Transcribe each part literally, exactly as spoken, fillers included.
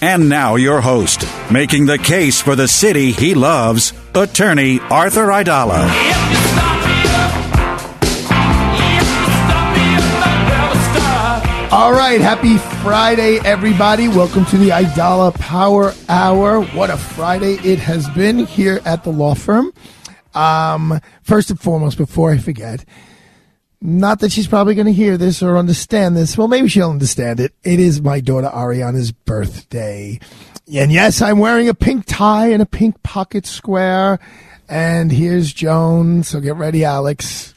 And now your host, making the case for the city he loves, attorney Arthur Aidala. All right, happy Friday, everybody. Welcome to the Aidala Power Hour. What a Friday it has been here at the law firm. Um, first and foremost, before I forget, not that she's probably going to hear this or understand this. Well, maybe she'll understand it. It is my daughter Ariana's birthday. And yes, I'm wearing a pink tie and a pink pocket square. And here's Joan. So get ready, Alex.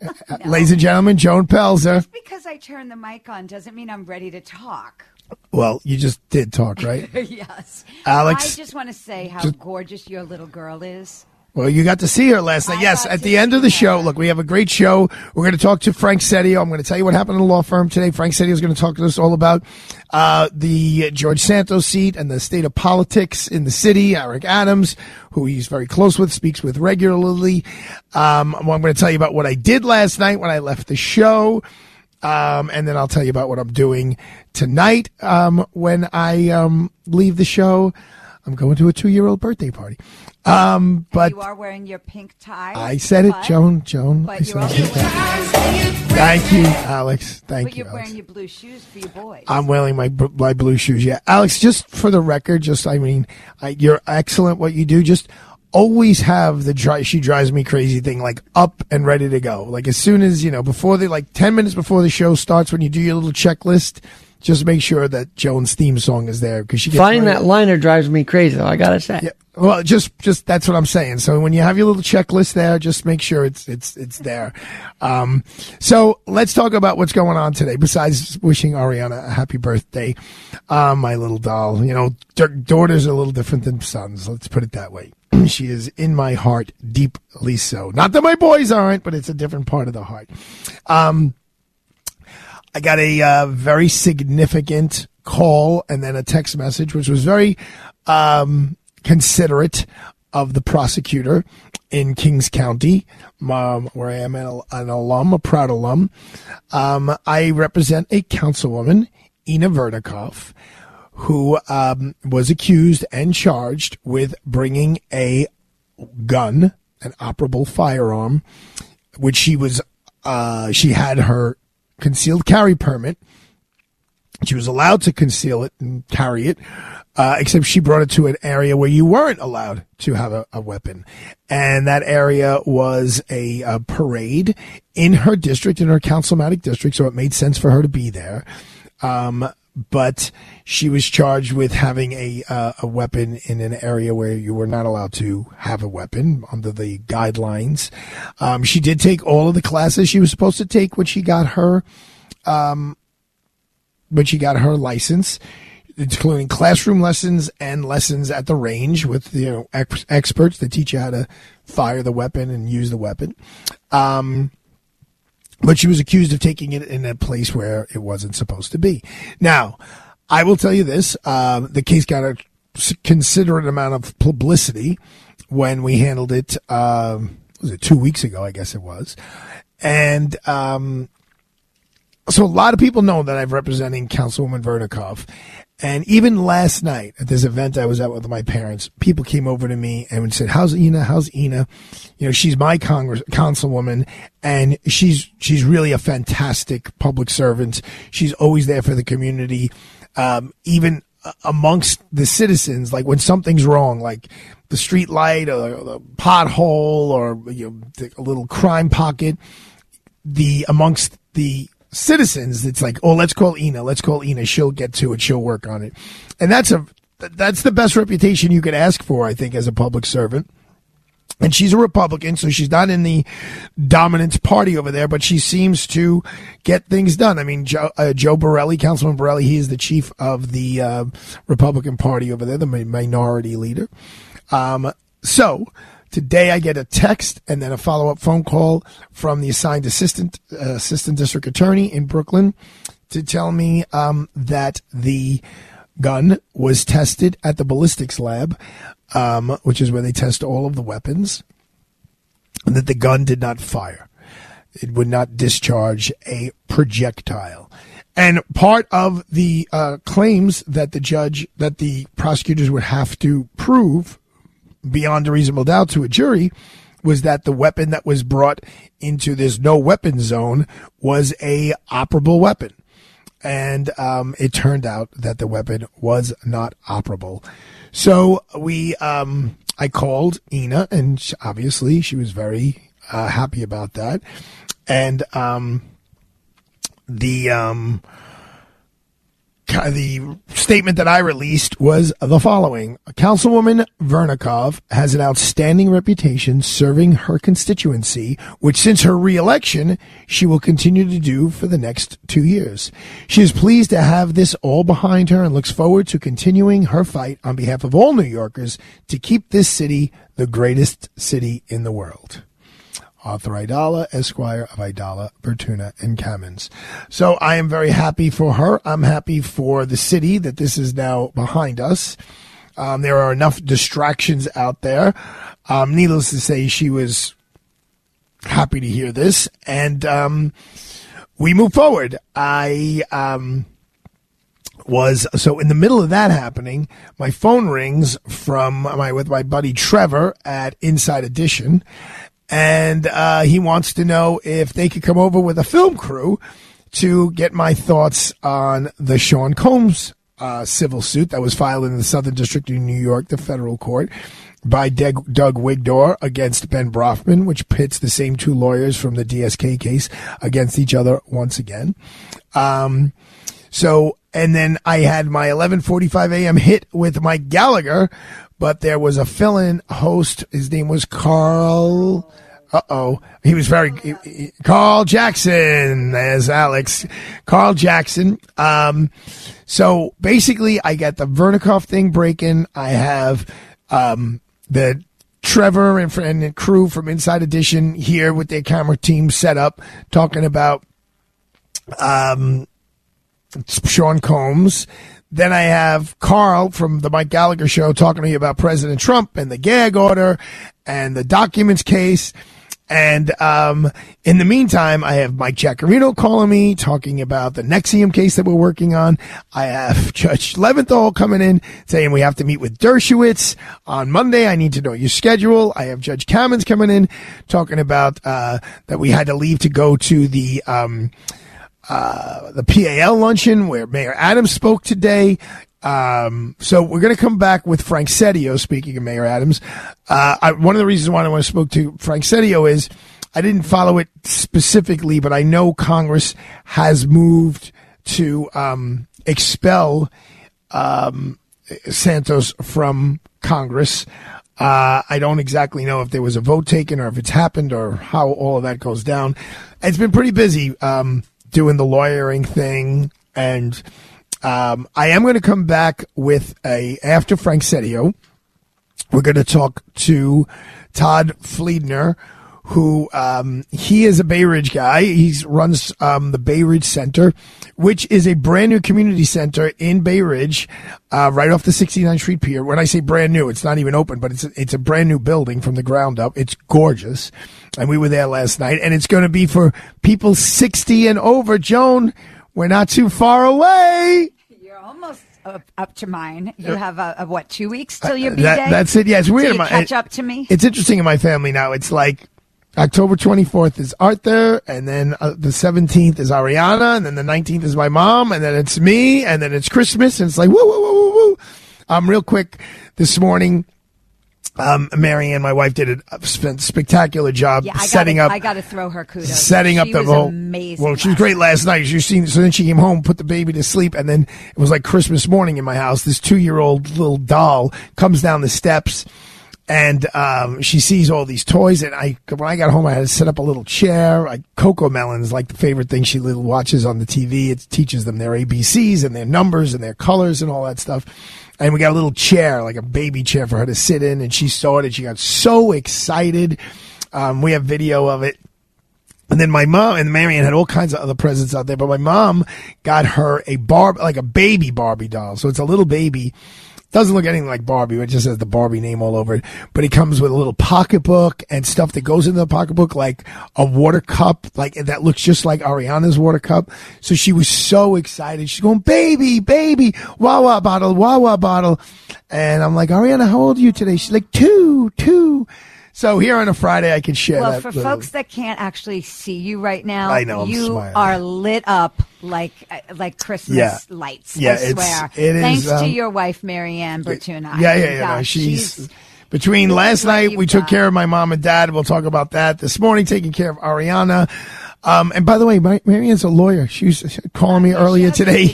No. Ladies and gentlemen, Joan Pelzer. Just because I turned the mic on doesn't mean I'm ready to talk. Well, you just did talk, right? Yes. Alex. I just want to say how just- gorgeous your little girl is. Well, you got to see her last night. I yes, at the end of the show. Her. Look, we have a great show. We're going to talk to Frank Seddio. I'm going to tell you what happened in the law firm today. Frank Seddio is going to talk to us all about uh the George Santos seat and the state of politics in the city. Eric Adams, who he's very close with, speaks with regularly. Um well, I'm going to tell you about what I did last night when I left the show. Um, and then I'll tell you about what I'm doing tonight um when I um leave the show. I'm going to a two-year-old birthday party. Um, but you are wearing your pink tie. I said it, Joan. Joan. I said it. Thank you, Alex. Thank you. But you're you, wearing Alex. your blue shoes for your boys. I'm wearing my my blue shoes. Yeah, Alex. Just for the record, just I mean, I, you're excellent. What you do, just always have the dry, she drives me crazy thing like up and ready to go. Like as soon as you know, before the like ten minutes before the show starts, when you do your little checklist. Just make sure that Joan's theme song is there because she gets finding that liner drives me crazy. I gotta say, yeah, well, just just that's what I'm saying. So when you have your little checklist there, just make sure it's it's it's there. Um, so let's talk about what's going on today. Besides wishing Ariana a happy birthday, uh, my little doll. You know, da- daughters are a little different than sons. Let's put it that way. She is in my heart, deeply so. Not that my boys aren't, but it's a different part of the heart. Um. I got a uh, very significant call and then a text message, which was very um, considerate of the prosecutor in Kings County, um, where I am an, an alum, a proud alum. Um, I represent a councilwoman, Inna Vernikov, who um, was accused and charged with bringing a gun, an operable firearm, which she was, uh, she had her concealed carry permit. She was allowed to conceal it and carry it, uh, except she brought it to an area where you weren't allowed to have a, a weapon. And that area was a, a parade in her district, in her councilmatic district, so it made sense for her to be there. Um, but she was charged with having a, uh, a weapon in an area where you were not allowed to have a weapon under the guidelines. Um, she did take all of the classes she was supposed to take when she got her, um, when she got her license, including classroom lessons and lessons at the range with, you know, ex- experts that teach you how to fire the weapon and use the weapon. Um, But she was accused of taking it in a place where it wasn't supposed to be. Now, I will tell you this. Um, the case got a considerate amount of publicity when we handled it, um, was it two weeks ago, I guess it was. And um, so a lot of people know that I'm representing Councilwoman Vernikov. And even last night at this event I was at with my parents, people came over to me and said, how's Inna? How's Inna? You know, she's my Congress councilwoman and she's, she's really a fantastic public servant. She's always there for the community. Um, even amongst the citizens, like when something's wrong, like the street light or the pothole or you know, a little crime pocket, the amongst the citizens, it's like, oh, let's call Ina, let's call Ina. She'll get to it. She'll work on it. And that's a that's the best reputation you could ask for, I think, as a public servant. And she's a Republican, so she's not in the dominance party over there, but she seems to get things done. I mean, Joe, uh, Joe Borelli, Councilman Borelli, he is the chief of the uh, Republican Party over there, the minority leader. Um, so today I get a text and then a follow-up phone call from the assigned assistant, uh, assistant district attorney in Brooklyn to tell me um, that the gun was tested at the ballistics lab, um, which is where they test all of the weapons, and that the gun did not fire. It would not discharge a projectile. And part of the uh, claims that the judge, that the prosecutors would have to prove beyond a reasonable doubt to a jury, was that the weapon that was brought into this no weapon zone was a operable weapon. And um, it turned out that the weapon was not operable. So we, um, I called Ina, and she, obviously she was very uh, happy about that. And um, the um, the statement that I released was the following: Councilwoman Vernikov has an outstanding reputation serving her constituency, which since her re-election, she will continue to do for the next two years. She is pleased to have this all behind her and looks forward to continuing her fight on behalf of all New Yorkers to keep this city the greatest city in the world. Arthur Aidala, Esquire of Aidala, Bertuna, and Kamins. So I am very happy for her. I'm happy for the city that this is now behind us. Um, there are enough distractions out there. Um, needless to say, she was happy to hear this. And um, we move forward. I um, was, so in the middle of that happening, my phone rings from my with my buddy Trevor at Inside Edition. And uh, he wants to know if they could come over with a film crew to get my thoughts on the Sean Combs uh, civil suit that was filed in the Southern District of New York, the federal court, by De- Doug Wigdor against Ben Brofman, which pits the same two lawyers from the D S K case against each other once again. Um, so, and then I had my eleven forty-five a.m. hit with Mike Gallagher, but there was a fill-in host. His name was Carl. Uh-oh. He was very... He, he, Carl Jackson, as Alex. Carl Jackson. Um, so basically, I got the Vernikov thing breaking. I have um, the Trevor and, and the crew from Inside Edition here with their camera team set up, talking about um, Sean Combs. Then I have Carl from the Mike Gallagher show talking to me about President Trump and the gag order and the documents case. And um, in the meantime, I have Mike Giacarino calling me, talking about the Nexium case that we're working on. I have Judge Leventhal coming in, saying we have to meet with Dershowitz on Monday. I need to know your schedule. I have Judge Kamins coming in, talking about uh, that we had to leave to go to the... Um, Uh, the P A L luncheon where Mayor Adams spoke today. Um, so we're going to come back with Frank Seddio, speaking of Mayor Adams. Uh, I, one of the reasons why I want to speak to Frank Seddio is I didn't follow it specifically, but I know Congress has moved to, um, expel, um, Santos from Congress. Uh, I don't exactly know if there was a vote taken or if it's happened or how all of that goes down. It's been pretty busy. Um, doing the lawyering thing, and um, I am going to come back with a, after Frank Seddio, we're going to talk to Todd Fliedner, who um, he is a Bay Ridge guy. He runs um, the Bay Ridge Center, which is a brand new community center in Bay Ridge, uh, right off the sixty-ninth Street Pier. When I say brand new, it's not even open, but it's a, it's a brand new building from the ground up. It's gorgeous. And we were there last night, and it's going to be for people sixty and over. Joan, we're not too far away. You're almost up, up to mine. You have, a, a, what, two weeks till your B-Day? Uh, that, that's it. Yeah, it's weird. You my, catch up to me? It's interesting in my family now. It's like October twenty-fourth is Arthur, and then uh, the seventeenth is Ariana, and then the nineteenth is my mom, and then it's me, and then it's Christmas, and it's like, woo, woo, woo, woo, woo. Um, real quick, this morning, um, Marianne, my wife, did a spectacular job yeah, I gotta, setting up. I got to throw her kudos. Setting up she the was whole. Amazing well, she was great last night. She seen, so then she came home, put the baby to sleep, and then it was like Christmas morning in my house. This two-year-old little doll comes down the steps. And um, she sees all these toys, and I when I got home, I had to set up a little chair. I, Cocoa Melon's like the favorite thing she little watches on the T V. It teaches them their A B Cs and their numbers and their colors and all that stuff. And we got a little chair, like a baby chair for her to sit in, and she saw it, and she got so excited. Um, we have video of it. And then my mom and Marianne had all kinds of other presents out there, but my mom got her a Barb, like a baby Barbie doll. So it's a little baby. Doesn't look anything like Barbie. It just has the Barbie name all over it. But it comes with a little pocketbook and stuff that goes into the pocketbook, like a water cup, like that looks just like Ariana's water cup. So she was so excited. She's going, baby, baby, Wawa bottle, Wawa bottle. And I'm like, Ariana, how old are you today? She's like, two, two. So here on a Friday, I can share well, that. Well, for little. folks that can't actually see you right now, I know, you smiling. are lit up like like Christmas yeah. lights, yeah, I it's, swear. It Thanks is, um, to your wife, Marianne Bertuna. Yeah, yeah, yeah. yeah no, she's, she's between last night, we took done. care of my mom and dad. We'll talk about that. This morning, taking care of Ariana. Um, and by the way, my, Marianne's a lawyer. She was calling me earlier today.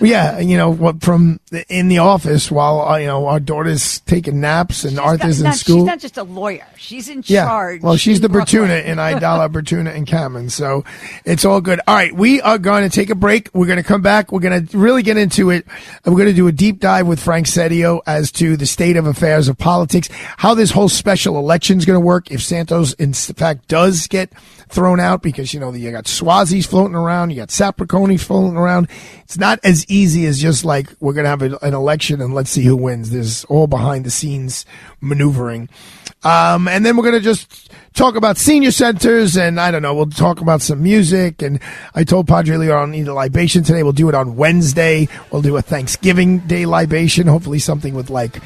Yeah, you know, from the, in the office while, you know, our daughter's taking naps and she's Arthur's got, in not, school. She's not just a lawyer. She's in yeah. charge. Well, she's the Brooklyn. Bertuna in Aidala, Bertuna and Kamins. So it's all good. All right, we are going to take a break. We're going to come back. We're going to really get into it. We're going to do a deep dive with Frank Seddio as to the state of affairs of politics, how this whole special election is going to work if Santos, in fact, does get thrown out because, you know, the you got Suozzi's floating around. You got Sapraconi floating around. It's not as easy as just like we're going to have a, an election and let's see who wins. There's all behind the scenes maneuvering. Um, and then we're going to just talk about senior centers and I don't know. We'll talk about some music. And I told Padre Leo I don't need a libation today. We'll do it on Wednesday. We'll do a Thanksgiving Day libation. Hopefully something with like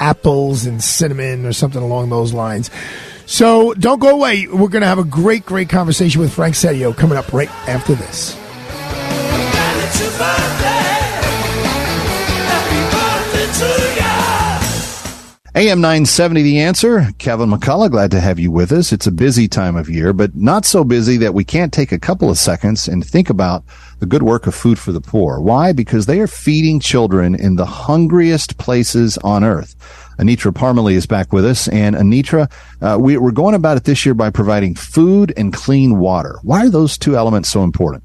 apples and cinnamon or something along those lines. So don't go away. We're going to have a great, great conversation with Frank Seddio coming up right after this. A M nine seventy, The Answer. Kevin McCullough, glad to have you with us. It's a busy time of year, but not so busy that we can't take a couple of seconds and think about the good work of Food for the Poor. Why? Because they are feeding children in the hungriest places on earth. Anitra Parmalee is back with us. And Anitra, uh, we, we're going about it this year by providing food and clean water. Why are those two elements so important?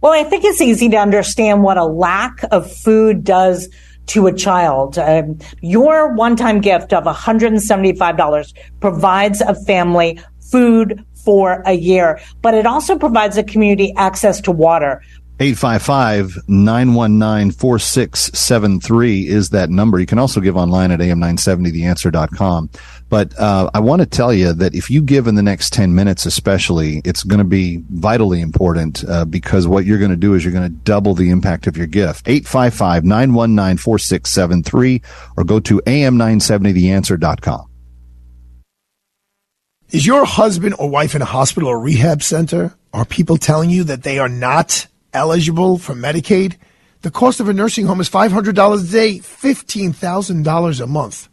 Well, I think it's easy to understand what a lack of food does to a child. Um, your one-time gift of one hundred seventy-five dollars provides a family food for a year, but it also provides a community access to water. eight five five, nine one nine, four six seven three is that number. You can also give online at a m nine seventy the answer dot com. But uh I want to tell you that if you give in the next ten minutes especially, it's going to be vitally important uh, because what you're going to do is you're going to double the impact of your gift. eight five five, nine one nine, four six seven three or go to a m nine seventy the answer dot com. Is your husband or wife in a hospital or rehab center? Are people telling you that they are not eligible for Medicaid? The cost of a nursing home is five hundred dollars a day, fifteen thousand dollars a month.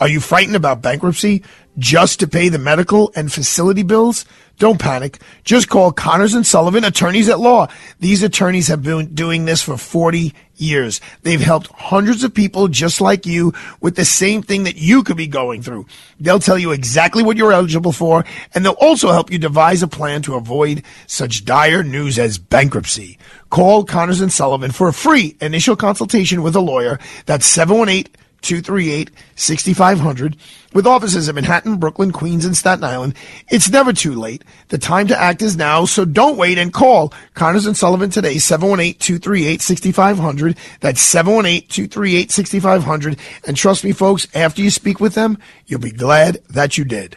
Are you frightened about bankruptcy just to pay the medical and facility bills? Don't panic. Just call Connors and Sullivan, attorneys at law. These attorneys have been doing this for forty years. They've helped hundreds of people just like you with the same thing that you could be going through. They'll tell you exactly what you're eligible for, and they'll also help you devise a plan to avoid such dire news as bankruptcy. Call Connors and Sullivan for a free initial consultation with a lawyer. That's seven one eight, two three eight, six five zero zero. With offices in Manhattan, Brooklyn, Queens, and Staten Island, it's never too late. The time to act is now, so don't wait and call Connors and Sullivan today, seven one eight, two three eight, six five zero zero. That's seven one eight, two three eight, six five zero zero. And trust me, folks, after you speak with them, you'll be glad that you did.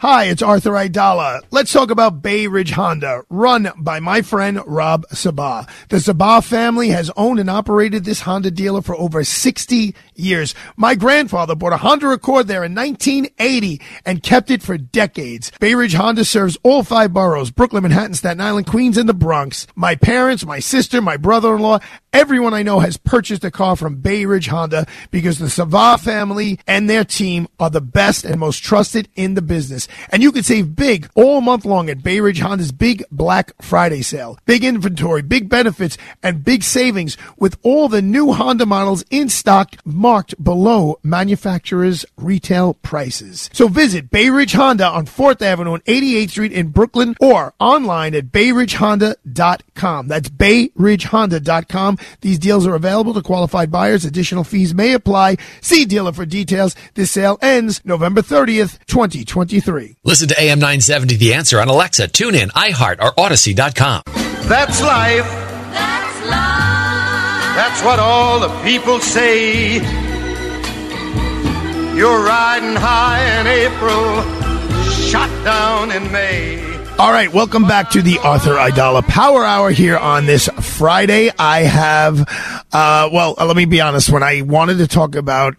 Hi, it's Arthur Aidala. Let's talk about Bay Ridge Honda, run by my friend Rob Sabah. The Sabah family has owned and operated this Honda dealer for over sixty years. My grandfather bought a Honda Accord there in nineteen eighty and kept it for decades. Bay Ridge Honda serves all five boroughs, Brooklyn, Manhattan, Staten Island, Queens, and the Bronx. My parents, my sister, my brother-in-law, everyone I know has purchased a car from Bay Ridge Honda because the Sabah family and their team are the best and most trusted in the business. And you can save big all month long at Bay Ridge Honda's big Black Friday sale. Big inventory, big benefits, and big savings with all the new Honda models in stock marked below manufacturer's retail prices. So visit Bay Ridge Honda on fourth avenue and eighty-eighth street in Brooklyn or online at bay ridge honda dot com. That's bay ridge honda dot com. These deals are available to qualified buyers. Additional fees may apply. See dealer for details. This sale ends November thirtieth, twenty twenty-three. Listen to A M nine seventy The Answer on Alexa, TuneIn, iHeart, or Odyssey dot com. That's life. That's life. That's what all the people say. You're riding high in April, shot down in May. All right, welcome back to the Arthur Aidala Power Hour here on this Friday. I have, uh, well, let me be honest, when I wanted to talk about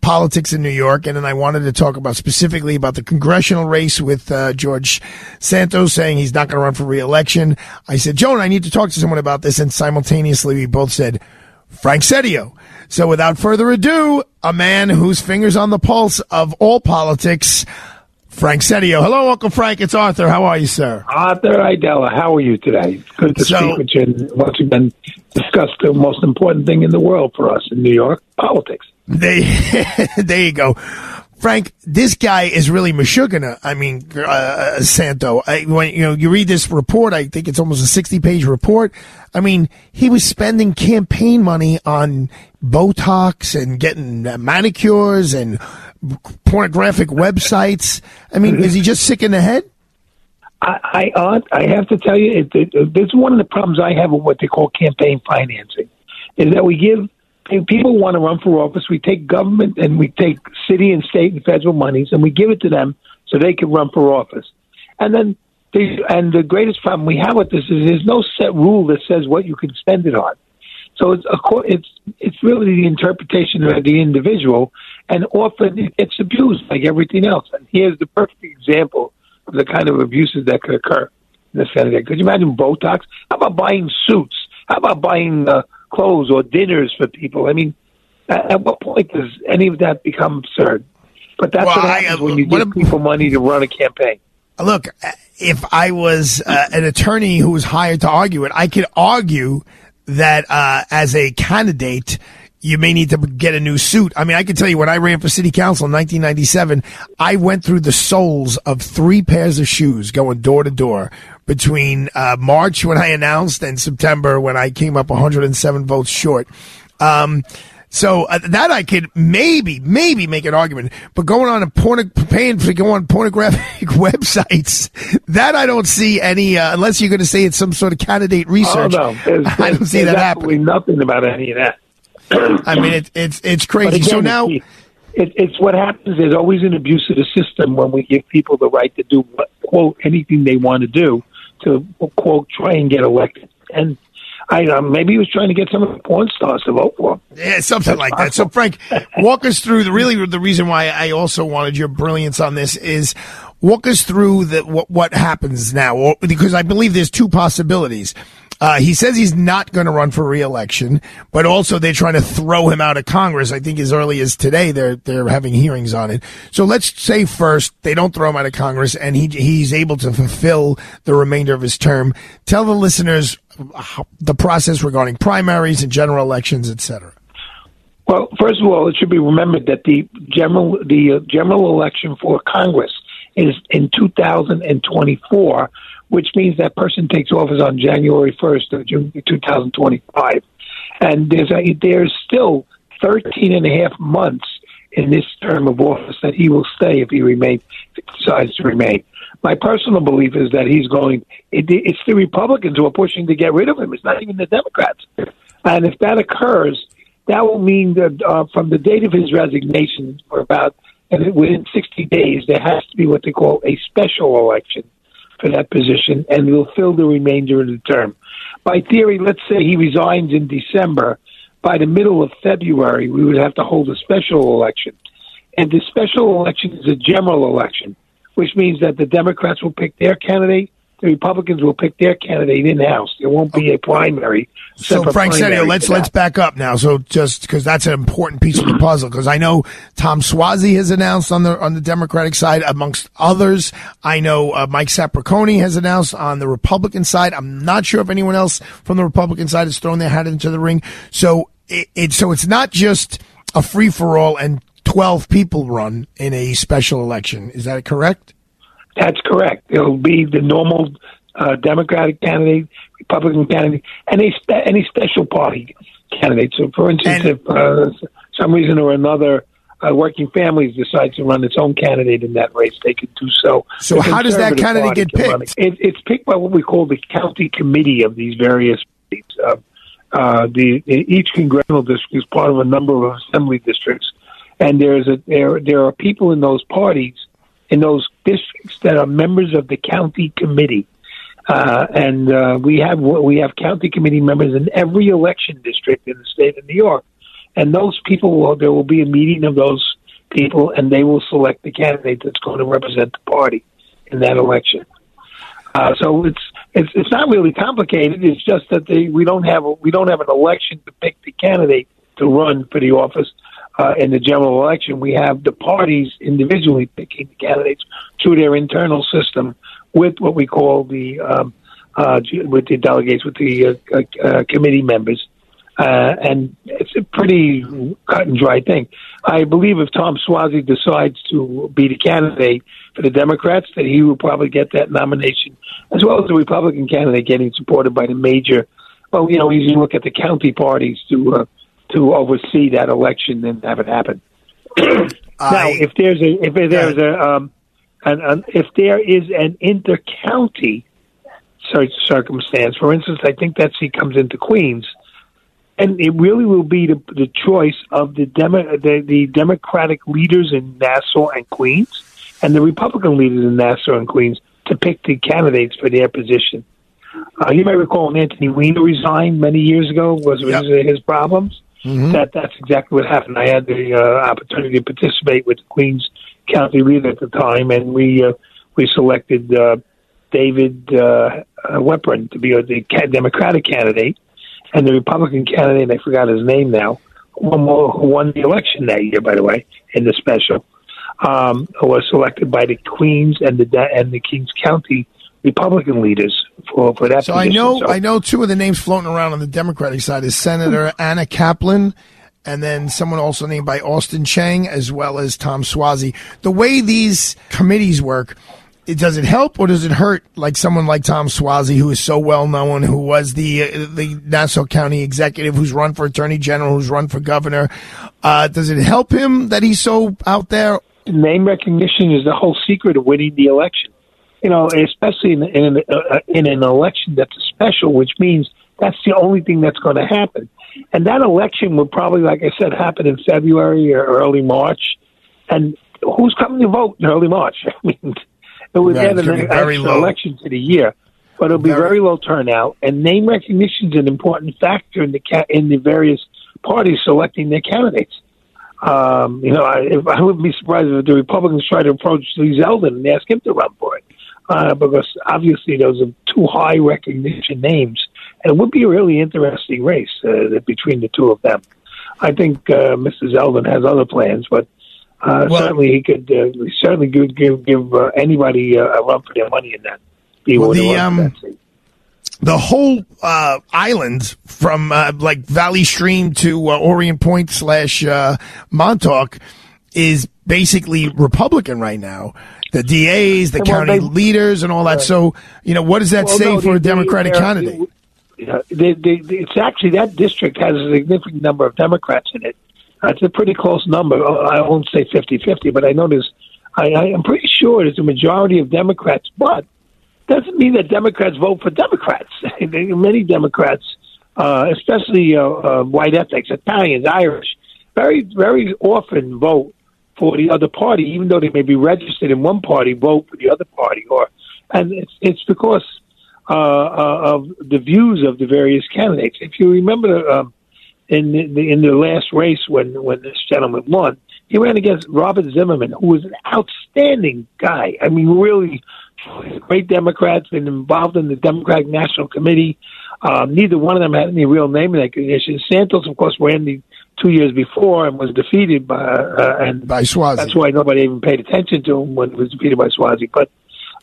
politics in New York, and then I wanted to talk about specifically about the congressional race with uh, George Santos saying he's not going to run for re-election. I said, Joan, I need to talk to someone about this, and simultaneously we both said, Frank Seddio. So without further ado, a man whose finger's on the pulse of all politics, Frank Seddio. Hello, Uncle Frank. It's Arthur. How are you, sir? Arthur Aidala, how are you today? It's good to so, speak with you and once again discuss the most important thing in the world for us in New York, politics. They, there you go. Frank, this guy is really Meshuggah. I mean, uh, Santo. I, when, you know, you read this report, I think it's almost a sixty-page report. I mean, he was spending campaign money on Botox and getting manicures and pornographic websites. I mean, is he just sick in the head? I, I, uh, I have to tell you, it, it, it, this is one of the problems I have with what they call campaign financing, is that we give If people want to run for office, we take government and we take city and state and federal monies and we give it to them so they can run for office. And then, they, and the greatest problem we have with this is there's no set rule that says what you can spend it on. So it's it's it's really the interpretation of the individual, and often it's abused like everything else. And here's the perfect example of the kind of abuses that could occur in the Senate. Could you imagine Botox? How about buying suits? How about buying Uh, clothes or dinners for people? I mean, at, at what point does any of that become absurd? But that's well, what happens I, uh, when you give am, people money to run a campaign. Look, if I was uh, an attorney who was hired to argue it, I could argue that uh, as a candidate, you may need to get a new suit. I mean, I can tell you when I ran for city council in nineteen ninety-seven, I went through the soles of three pairs of shoes going door to door between uh, March when I announced and September when I came up one hundred seven votes short. Um, so uh, that I could maybe, maybe make an argument. But going on a porno- paying for going on pornographic websites, that I don't see any, uh, unless you're going to say it's some sort of candidate research. Oh, no. there's, I don't there's, see there's that absolutely happen. Nothing about any of that. I mean, it, it's it's crazy. Again, so now, it, it's what happens. There's always an abuse of the system when we give people the right to do what, quote anything they want to do to quote try and get elected. And I uh, maybe he was trying to get some of the porn stars to vote for him. Yeah, something That's like awesome. that. So, Frank, walk us through the really the reason why I also wanted your brilliance on this is walk us through the, what, what happens now, because I believe there's two possibilities. Uh, he says he's not going to run for re-election, but also they're trying to throw him out of Congress. I think as early as today, they're they're having hearings on it. So let's say first they don't throw him out of Congress, and he he's able to fulfill the remainder of his term. Tell the listeners how, the process regarding primaries and general elections, et cetera. Well, first of all, it should be remembered that the general the general election for Congress is in two thousand twenty-four. Which means that person takes office on January first of June two thousand twenty-five. And there's a, there's still thirteen and a half months in this term of office that he will stay if he remains, decides to remain. My personal belief is that he's going, it, it's the Republicans who are pushing to get rid of him. It's not even the Democrats. And if that occurs, that will mean that uh, from the date of his resignation, or about and within sixty days, there has to be what they call a special election for that position, and will fill the remainder of the term. By theory, let's say he resigns in December. By the middle of February, we would have to hold a special election. And the special election is a general election, which means that the Democrats will pick their candidate, the Republicans will pick their candidate in-house. There won't be a primary. So, Frank Seddio, let's let's back up now. So, just because that's an important piece of the puzzle, because I know Tom Suozzi has announced on the on the Democratic side, amongst others. I know uh, Mike Sapraconi has announced on the Republican side. I'm not sure if anyone else from the Republican side has thrown their hat into the ring. So, it, it so it's not just a free for all and twelve people run in a special election. Is that correct? That's correct. It'll be the normal uh, Democratic candidate, Republican candidate, and a spe- any special party candidate. So, for instance, and, if uh, some reason or another, uh, Working Families decides to run its own candidate in that race, they could do so. So, how does that candidate get picked? It, it's picked by what we call the county committee of these various states. Uh, uh, the, each congressional district is part of a number of assembly districts, and there is a there there are people in those parties. In those districts that are members of the county committee, uh, and uh, we have we have county committee members in every election district in the state of New York, and those people will, there will be a meeting of those people, and they will select the candidate that's going to represent the party in that election. Uh, so it's it's it's not really complicated. It's just that they, we don't have a, we don't have an election to pick the candidate to run for the office. Uh, in the general election, we have the parties individually picking the candidates through their internal system, with what we call the um, uh, with the delegates, with the uh, uh, committee members, uh, and it's a pretty cut and dry thing. I believe if Tom Suozzi decides to be the candidate for the Democrats, that he will probably get that nomination, as well as the Republican candidate getting supported by the major. Well, you know, you look at the county parties to. Uh, to oversee that election and have it happen. Now, I, if there's a if there's a um, an, an if there is an inter-county circumstance, for instance, I think that seat comes into Queens, and it really will be the, the choice of the, Demo, the the Democratic leaders in Nassau and Queens, and the Republican leaders in Nassau and Queens to pick the candidates for their position. Uh, you may recall when Anthony Weiner resigned many years ago was yep. his, his problems. Mm-hmm. That that's exactly what happened. I had the uh, opportunity to participate with the Queens County leader at the time, and we uh, we selected uh, David uh, Weprin to be the Democratic candidate, and the Republican candidate, I forgot his name now, who won the election that year, by the way, in the special, um, was selected by the Queens and the and the Kings County Republican leaders for, for that. So position. I know so. I know two of the names floating around on the Democratic side is Senator Anna Kaplan, and then someone also named by Austin Chang, as well as Tom Suozzi. The way these committees work, it does it help or does it hurt? Like someone like Tom Suozzi, who is so well known, who was the uh, the Nassau County executive, who's run for attorney general, who's run for governor. Uh, does it help him that he's so out there? Name recognition is the whole secret of winning the election. You know, especially in in, uh, in an election that's a special, which means that's the only thing that's going to happen. And that election will probably, like I said, happen in February or early March. And who's coming to vote in early March? I mean, it was yeah, the very low election to the year. but it'll be very, very low turnout. And name recognition is an important factor in the ca- in the various parties selecting their candidates. Um, you know, I, if, I wouldn't be surprised if the Republicans try to approach Lee Zeldin and ask him to run for it, uh, because obviously those are two high recognition names. And it would be a really interesting race uh, between the two of them. I think uh, Mister Zeldin has other plans, but uh, well, certainly he could uh, certainly give give, give uh, anybody uh, a run for their money in that. Well, the um, that the whole uh, island from uh, like Valley Stream to uh, Orient Point slash uh, Montauk is basically Republican right now. The D As, the well, county they, leaders, and all that. Uh, so, you know, what does that well, say no, for they, a Democratic they, candidate? They, Uh, they, they, it's actually that district has a significant number of Democrats in it. Uh, it's a pretty close number. I won't say fifty-fifty, but I know there's, I, I'm pretty sure there's a majority of Democrats, but doesn't mean that Democrats vote for Democrats. Many Democrats, uh, especially uh, uh, white ethnics, Italians, Irish, very, very often vote for the other party, even though they may be registered in one party, vote for the other party. Or, and it's, it's because... Uh, uh, of the views of the various candidates. If you remember, um, in the, in the last race when, when this gentleman won, he ran against Robert Zimmerman, who was an outstanding guy. I mean, really great Democrats, been involved in the Democratic National Committee. Um, neither one of them had any real name recognition. Santos, of course, ran the two years before and was defeated by uh, and by Suozzi. That's why nobody even paid attention to him when he was defeated by Suozzi, but.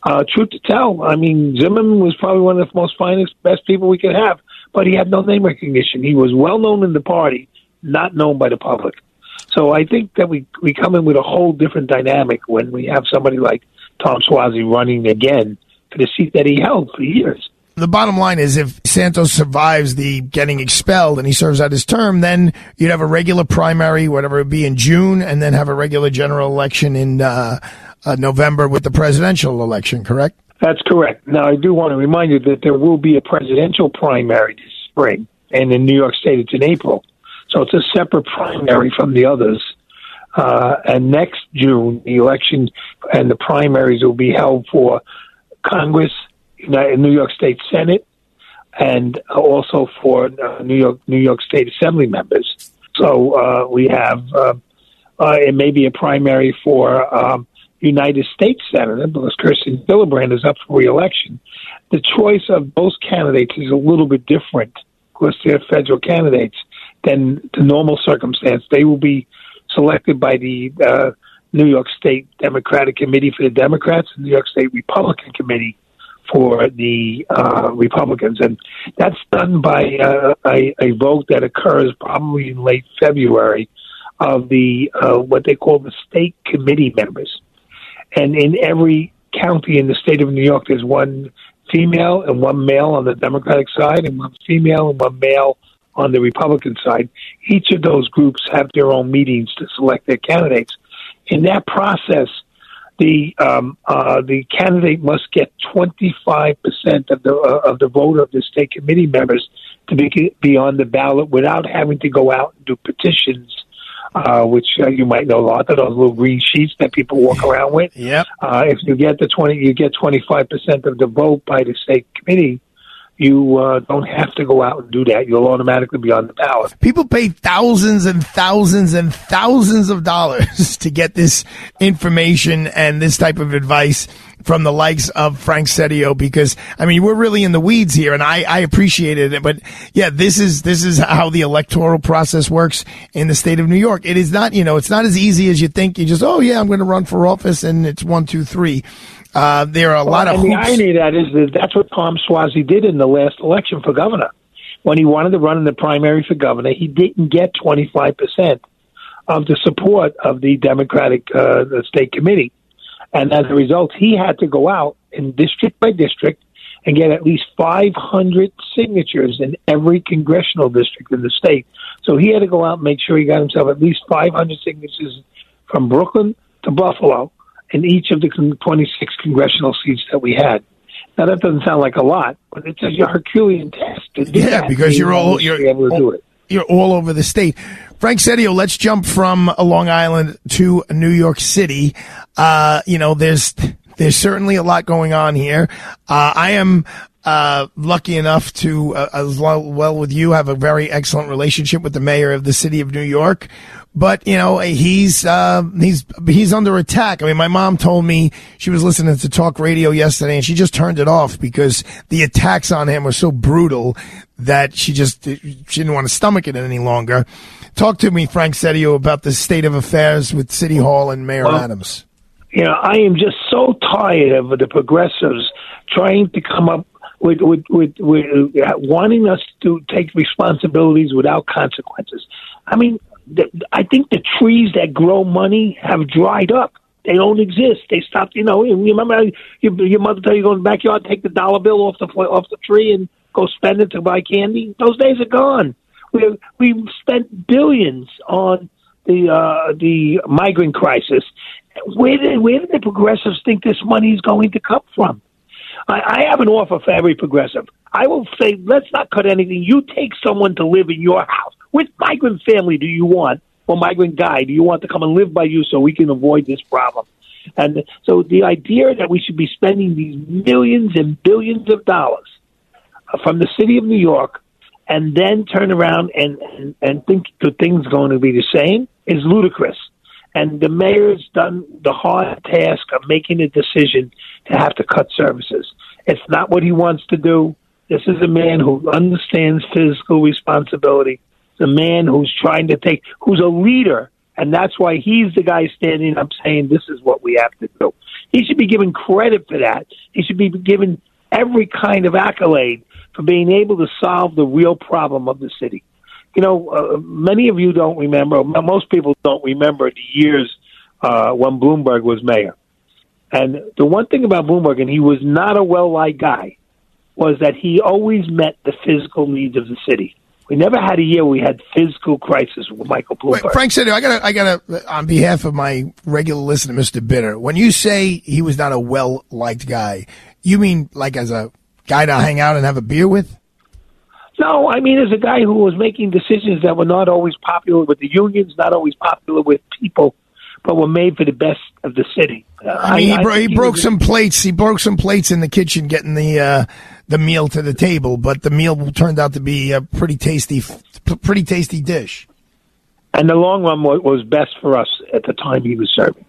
Uh, truth to tell, I mean, Zimmerman was probably one of the most finest, best people we could have, but he had no name recognition. He was well known in the party, not known by the public. So I think that we, we come in with a whole different dynamic when we have somebody like Tom Suozzi running again for the seat that he held for years. The bottom line is if Santos survives the getting expelled and he serves out his term, then you'd have a regular primary, whatever it would be, in June, and then have a regular general election in uh Uh, November with the presidential election, correct? That's correct. Now, I do want to remind you that there will be a presidential primary this spring, and in New York State it's in April. So it's a separate primary from the others. Uh, and next June, the election and the primaries will be held for Congress, New York State Senate, and also for New York New York State Assembly members. So uh, we have, uh, uh, it may be a primary for... Um, United States Senator, because Kirsten Gillibrand is up for re-election. The choice of those candidates is a little bit different, because they're federal candidates, than the normal circumstance. They will be selected by the uh, New York State Democratic Committee for the Democrats and New York State Republican Committee for the uh, Republicans. And that's done by uh, a, a vote that occurs probably in late February of the uh, what they call the state committee members. And in every county in the state of New York, there's one female and one male on the Democratic side and one female and one male on the Republican side. Each of those groups have their own meetings to select their candidates. In that process, the um, uh, the candidate must get twenty-five percent of the uh, of the vote of the state committee members to be, be on the ballot without having to go out and do petitions. Uh, which uh, you might know a lot of those little green sheets that people walk around with. Yep. Uh, if you get the twenty, you get twenty-five percent of the vote by the state committee. You uh, don't have to go out and do that. You'll automatically be on the ballot. People pay thousands and thousands and thousands of dollars to get this information and this type of advice from the likes of Frank Seddio, because, I mean, we're really in the weeds here, and I, I appreciated it. But, yeah, this is this is how the electoral process works in the state of New York. It is not, you know, it's not as easy as you think. You just, oh, yeah, I'm going to run for office, and it's one, two, three. Uh, there are a well, lot of and hoops. The irony of that is that that's what Tom Suozzi did in the last election for governor. When he wanted to run in the primary for governor, he didn't get twenty-five percent of the support of the Democratic uh, the state committee. And as a result, he had to go out in district by district and get at least five hundred signatures in every congressional district in the state. So he had to go out and make sure he got himself at least five hundred signatures from Brooklyn to Buffalo in each of the twenty-six congressional seats that we had. Now, that doesn't sound like a lot, but it's a Herculean task to do. Yeah, that. because you're all you're able to do it. You're all over the state. Frank Seddio, let's jump from Long Island to New York City. Uh, you know, there's there's certainly a lot going on here. Uh, I am uh, lucky enough to, uh, as well with you, have a very excellent relationship with the mayor of the city of New York. But, you know, he's, uh, he's, he's under attack. I mean, my mom told me she was listening to talk radio yesterday and she just turned it off because the attacks on him were so brutal that she just, she didn't want to stomach it any longer. Talk to me, Frank Seddio, about the state of affairs with City Hall and Mayor well, Adams. You know, I am just so tired of the progressives trying to come up with, with, with, with uh, wanting us to take responsibilities without consequences. I mean, the, I think the trees that grow money have dried up. They don't exist. They stopped, you know, you remember how your, your mother tell you to go in the backyard, take the dollar bill off the, off the tree and go spend it to buy candy? Those days are gone. We we spent billions on the uh, the migrant crisis. Where did, where did the progressives think this money is going to come from? I, I have an offer for every progressive. I will say, let's not cut anything. You take someone to live in your house. Which migrant family do you want, or migrant guy do you want to come and live by you so we can avoid this problem? And so the idea that we should be spending these millions and billions of dollars from the city of New York and then turn around and, and, and think the thing's going to be the same is ludicrous. And the mayor's done the hard task of making a decision to have to cut services. It's not what he wants to do. This is a man who understands fiscal responsibility. It's a man who's trying to take, who's a leader. And that's why he's the guy standing up saying, this is what we have to do. He should be given credit for that. He should be given every kind of accolade for being able to solve the real problem of the city. You know, uh, many of you don't remember, most people don't remember the years uh, when Bloomberg was mayor. And the one thing about Bloomberg, and he was not a well-liked guy, was that he always met the physical needs of the city. We never had a year where we had physical crisis with Michael Bloomberg. Wait, Frank Seddio, I gotta, I gotta, on behalf of my regular listener, Mister Bitter, when you say he was not a well-liked guy, you mean like as a guy to hang out and have a beer with? No, I mean, as a guy who was making decisions that were not always popular with the unions, not always popular with people, but were made for the best of the city. Uh, I mean, I, he, bro- I he broke he some good. plates. He broke some plates in the kitchen getting the uh, the meal to the table, but the meal turned out to be a pretty tasty, pretty tasty dish. And the long run was best for us at the time he was serving.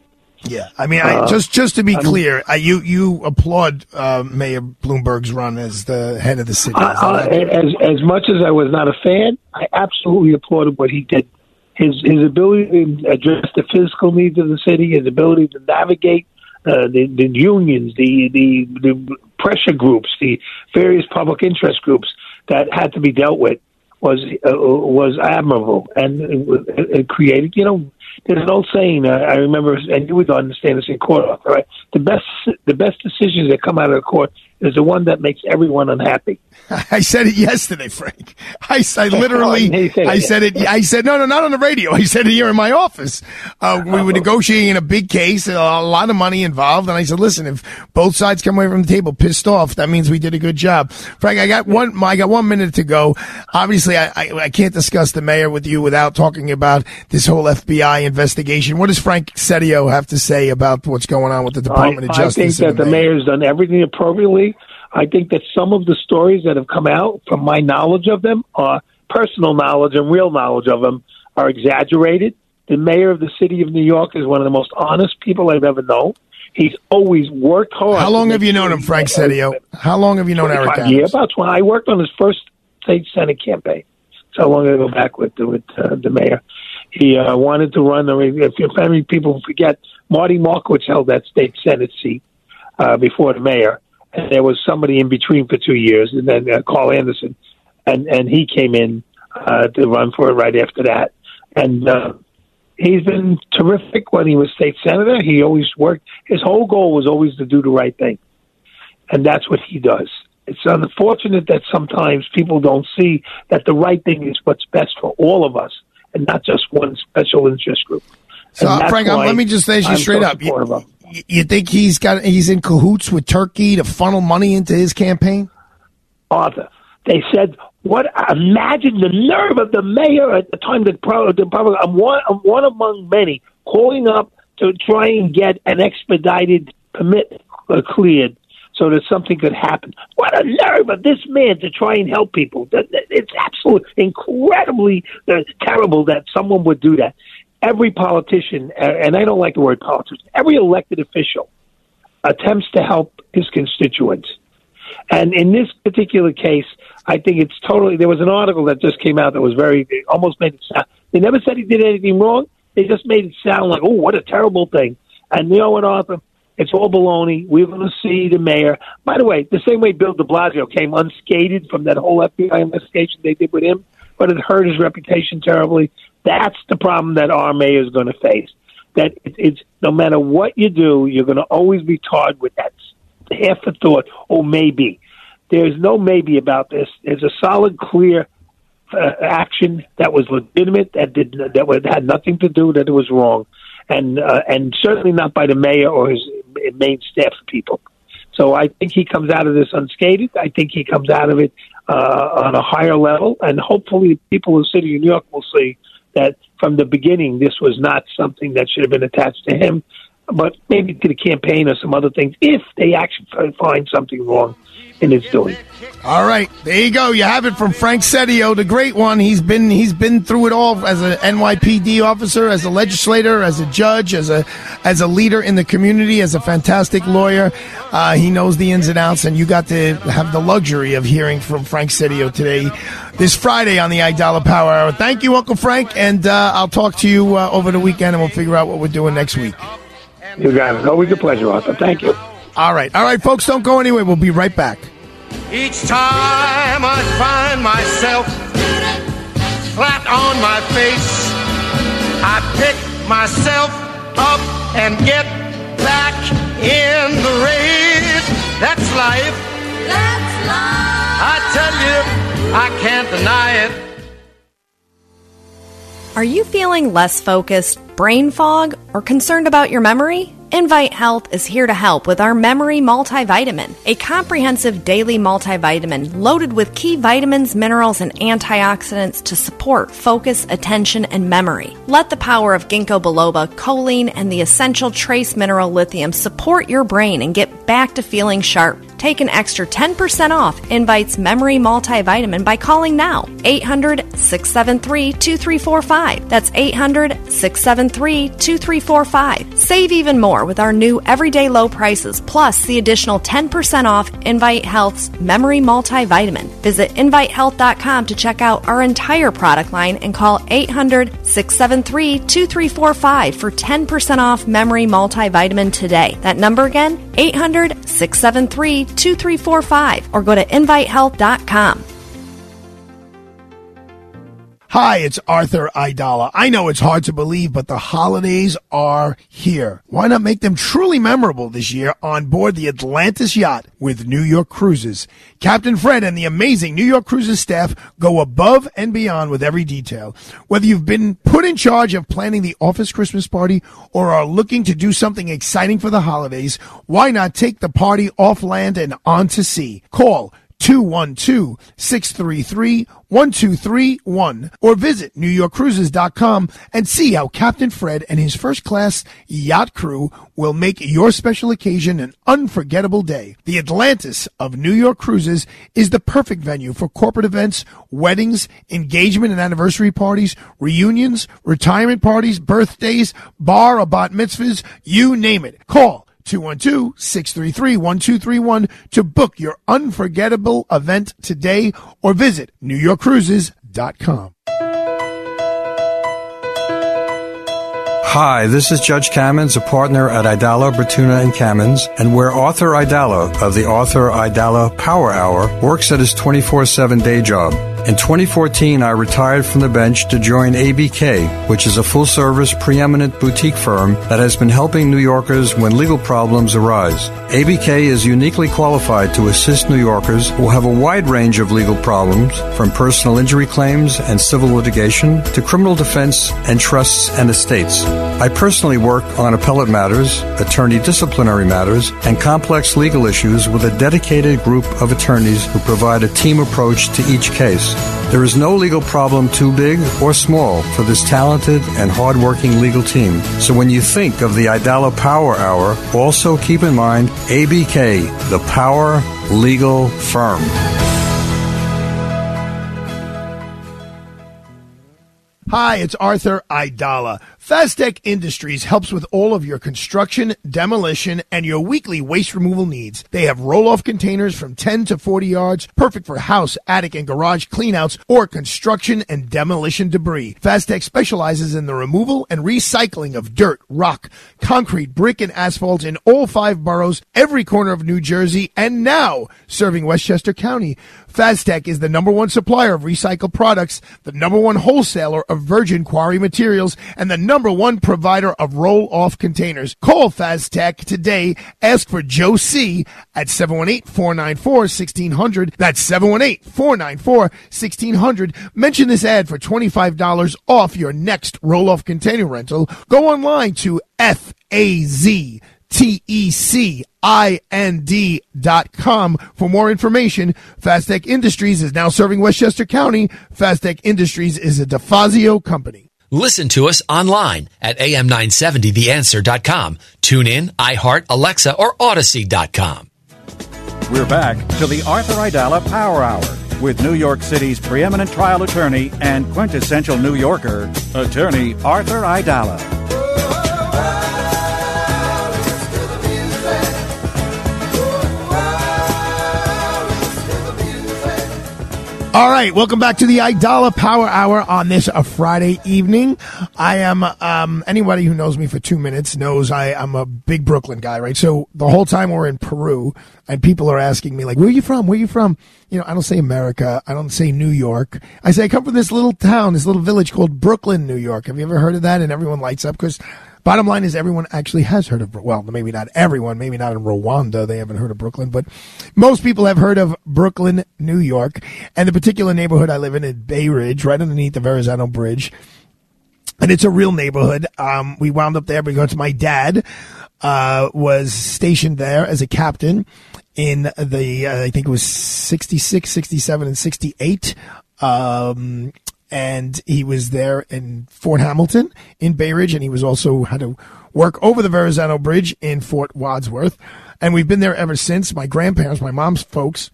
Yeah, I mean, I, uh, just just to be I'm, clear, I, you you applaud uh, Mayor Bloomberg's run as the head of the city. I, I, as as much as I was not a fan, I absolutely applauded what he did. His his ability to address the fiscal needs of the city, his ability to navigate uh, the the unions, the, the the pressure groups, the various public interest groups that had to be dealt with was uh, was admirable, and it, it, it created, you know. There's an old saying, uh, I remember, and you would understand this in court, right? The best the best decisions that come out of the court is the one that makes everyone unhappy. I said it yesterday, Frank. I, I literally, I, said it, I said it, I said, no, no, not on the radio. I said it here in my office. Uh, we were negotiating a big case, a lot of money involved, and I said, listen, if both sides come away from the table pissed off, that means we did a good job. Frank, I got one, I got one minute to go. Obviously, I, I, I can't discuss the mayor with you without talking about this whole F B I investigation. What does Frank Seddio have to say about what's going on with the Department I, of Justice? I think that the mayor has done everything appropriately. I think that some of the stories that have come out, from my knowledge of them, are personal knowledge and real knowledge of them, are exaggerated. The mayor of the city of New York is one of the most honest people I've ever known. He's always worked hard. How long have you known him, Frank Seddio? How long have you known Eric Adams? Yeah, about when I worked on his first state Senate campaign. So long ago back with, with uh, the mayor. He uh, wanted to run. I mean, if many people forget, Marty Markowitz held that state Senate seat uh, before the mayor. And there was somebody in between for two years, and then uh, Carl Anderson. And, and he came in uh, to run for it right after that. And uh, he's been terrific when he was state senator. He always worked. His whole goal was always to do the right thing. And that's what he does. It's unfortunate that sometimes people don't see that the right thing is what's best for all of us, and not just one special interest group. So, Frank, let me just say you straight so up. You, you think he's got he's in cahoots with Turkey to funnel money into his campaign? Arthur, they said, what? Imagine the nerve of the mayor at the time. The probably I'm one, I'm one among many calling up to try and get an expedited permit cleared so that something could happen. What a nerve of this man to try and help people. It's absolutely incredibly terrible that someone would do that. Every politician, and I don't like the word politician, every elected official attempts to help his constituents. And in this particular case, I think it's totally, there was an article that just came out that was very, almost made it sound, they never said he did anything wrong. They just made it sound like, oh, what a terrible thing. And you know what, Arthur? It's all baloney. We're going to see the mayor. By the way, the same way Bill de Blasio came unscathed from that whole F B I investigation they did with him, but it hurt his reputation terribly. That's the problem that our mayor is going to face. That it's no matter what you do, you're going to always be tarred with that half a thought, oh, maybe. There's no maybe about this. There's a solid, clear uh, action that was legitimate, that did that had nothing to do, that it was wrong. And uh, and certainly not by the mayor or his main staff people. So I think he comes out of this unscathed. I think he comes out of it uh, on a higher level. And hopefully people in the city of New York will see that from the beginning this was not something that should have been attached to him, but maybe to the campaign or some other things if they actually find something wrong in his doing. All right. There you go. You have it from Frank Seddio, the great one. He's been he's been through it all as an N Y P D officer, as a legislator, as a judge, as a as a leader in the community, as a fantastic lawyer. Uh, he knows the ins and outs, and you got to have the luxury of hearing from Frank Seddio today, this Friday on the Aidala Power Hour. Thank you, Uncle Frank, and uh, I'll talk to you uh, over the weekend, and we'll figure out what we're doing next week. You got it. Always a pleasure, Arthur. Thank you. All right. All right, folks, don't go anywhere. We'll be right back. Each time I find myself flat on my face, I pick myself up and get back in the race. That's life. That's life. I tell you, I can't deny it. Are you feeling less focused, brain fog, or concerned about your memory? Invite Health is here to help with our Memory Multivitamin, a comprehensive daily multivitamin loaded with key vitamins, minerals, and antioxidants to support focus, attention, and memory. Let the power of ginkgo biloba, choline, and the essential trace mineral lithium support your brain and get back to feeling sharp. Take an extra ten percent off Invite's Memory Multivitamin by calling now, eight hundred, six seven three, two three four five. That's eight hundred, six seven three, two three four five. Save even more with our new everyday low prices, plus the additional ten percent off Invite Health's Memory Multivitamin. Visit invite health dot com to check out our entire product line and call eight hundred, six seven three, two three four five for ten percent off Memory Multivitamin today. That number again, eight hundred, six seven three, two three four five, or go to invite health dot com. Hi, it's Arthur Aidala. I know it's hard to believe, but the holidays are here. Why not make them truly memorable this year on board the Atlantis yacht with New York Cruises? Captain Fred and the amazing New York Cruises staff go above and beyond with every detail. Whether you've been put in charge of planning the office Christmas party or are looking to do something exciting for the holidays, why not take the party off land and onto sea? Call two one two, six three three, one two three one or visit new york cruises dot com and see how Captain Fred and his first-class yacht crew will make your special occasion an unforgettable day. The Atlantis of New York Cruises is the perfect venue for corporate events, weddings, engagement and anniversary parties, reunions, retirement parties, birthdays, bar or bat mitzvahs, you name it. Call two one two, six three three, one two three one to book your unforgettable event today or visit new york cruises dot com. Hi, this is Judge Kamins, a partner at Aidala Bertuna and Kamins, and where Arthur Aidala of the Arthur Aidala Power Hour works at his twenty-four seven day job. In twenty fourteen, I retired from the bench to join A B K, which is a full-service, preeminent boutique firm that has been helping New Yorkers when legal problems arise. A B K is uniquely qualified to assist New Yorkers who have a wide range of legal problems, from personal injury claims and civil litigation to criminal defense and trusts and estates. I personally work on appellate matters, attorney disciplinary matters, and complex legal issues with a dedicated group of attorneys who provide a team approach to each case. There is no legal problem too big or small for this talented and hard-working legal team. So when you think of the Aidala Power Hour, also keep in mind A B K, the Power Legal Firm. Hi, it's Arthur Aidala. FazTech Industries helps with all of your construction, demolition, and your weekly waste removal needs. They have roll-off containers from ten to forty yards, perfect for house, attic, and garage cleanouts or construction and demolition debris. FazTech specializes in the removal and recycling of dirt, rock, concrete, brick, and asphalt in all five boroughs, every corner of New Jersey, and now serving Westchester County. FazTech is the number one supplier of recycled products, the number one wholesaler of virgin quarry materials, and the number one provider of roll-off containers. Call FazTech today. Ask for Joe C. at seven one eight, four nine four, one six zero zero. That's seven one eight, four nine four, one six zero zero. Mention this ad for twenty-five dollars off your next roll-off container rental. Go online to F A Z T E C I N D dot com for more information. FazTech Industries is now serving Westchester County. FazTech Industries is a DeFazio company. Listen to us online at A M nine seventy the answer dot com. Tune in, iHeart, Alexa, or Odyssey dot com. We're back to the Arthur Aidala Power Hour with New York City's preeminent trial attorney and quintessential New Yorker, attorney Arthur Aidala. All right, welcome back to the Aidala Power Hour on this a Friday evening. I am, um, anybody who knows me for two minutes knows I, I'm a big Brooklyn guy, right? So the whole time we're in Peru and people are asking me, like, where are you from? Where are you from? You know, I don't say America. I don't say New York. I say I come from this little town, this little village called Brooklyn, New York. Have you ever heard of that? And everyone lights up because bottom line is everyone actually has heard of, well, maybe not everyone, maybe not in Rwanda, they haven't heard of Brooklyn, but most people have heard of Brooklyn, New York, and the particular neighborhood I live in is Bay Ridge, right underneath the Verrazano Bridge, and it's a real neighborhood. Um, we wound up there because my dad uh, was stationed there as a captain in the, uh, I think it was sixty-six, sixty-seven, and sixty-eight, um... and he was there in Fort Hamilton in Bay Ridge, and he was also had to work over the Verrazano Bridge in Fort Wadsworth. And we've been there ever since. My grandparents, my mom's folks,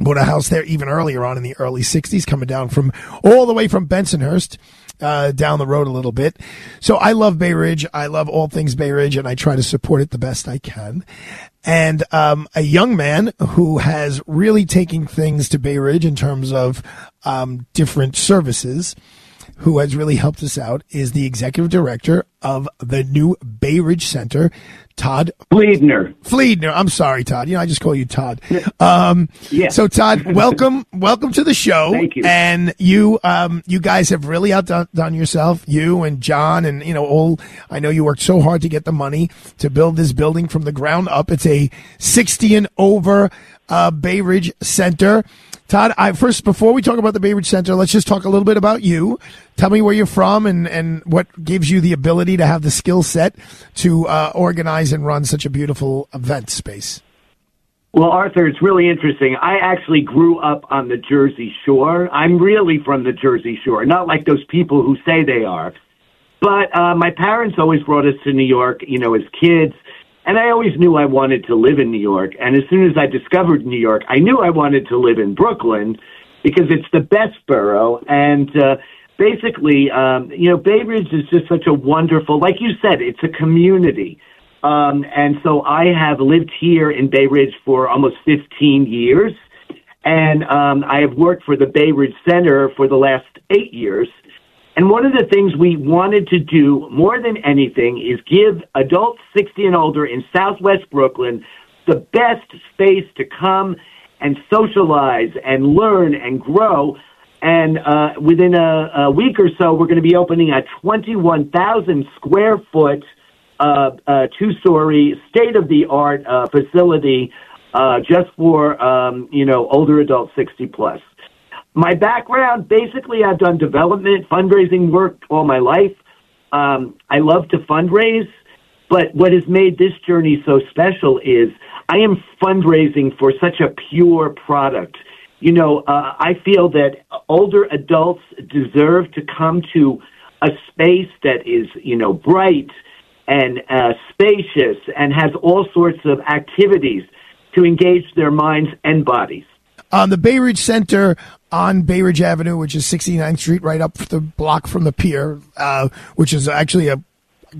bought a house there even earlier on in the early sixties, coming down from all the way from Bensonhurst uh, down the road a little bit. So I love Bay Ridge. I love all things Bay Ridge, and I try to support it the best I can. And um a young man who has really taken things to Bay Ridge in terms of um different services, who has really helped us out, is the executive director of the new Bay Ridge Center, Todd Fliedner. Fliedner. I'm sorry, Todd. You know, I just call you Todd. Um, yeah. So, Todd, welcome, welcome to the show. Thank you. And you, um, you guys have really outdone yourself. You and John, and you know, all. I know you worked so hard to get the money to build this building from the ground up. It's a sixty and over uh, Bay Ridge Center. Todd, I, first, before we talk about the Bay Ridge Center, let's just talk a little bit about you. Tell me where you're from and, and what gives you the ability to have the skill set to uh, organize and run such a beautiful event space. Well, Arthur, it's really interesting. I actually grew up on the Jersey Shore. I'm really from the Jersey Shore, not like those people who say they are. But uh, my parents always brought us to New York, you know, as kids. And I always knew I wanted to live in New York. And as soon as I discovered New York, I knew I wanted to live in Brooklyn because it's the best borough. And uh, basically, um, you know, Bay Ridge is just such a wonderful, like you said, it's a community. Um, and so I have lived here in Bay Ridge for almost fifteen years. And um, I have worked for the Bay Ridge Center for the last eight years. And one of the things we wanted to do more than anything is give adults sixty and older in Southwest Brooklyn the best space to come and socialize and learn and grow. And uh, within a, a week or so, we're going to be opening a twenty-one thousand square foot, uh, uh, two-story, state-of-the-art uh, facility uh, just for um, you know older adults sixty plus. My background, basically, I've done development, fundraising work all my life. Um, I love to fundraise, but what has made this journey so special is I am fundraising for such a pure product. You know, uh, I feel that older adults deserve to come to a space that is, you know, bright and uh, spacious and has all sorts of activities to engage their minds and bodies. Um, the Bay Ridge Center on Bay Ridge Avenue, which is sixty-ninth street, right up the block from the pier, uh, which is actually a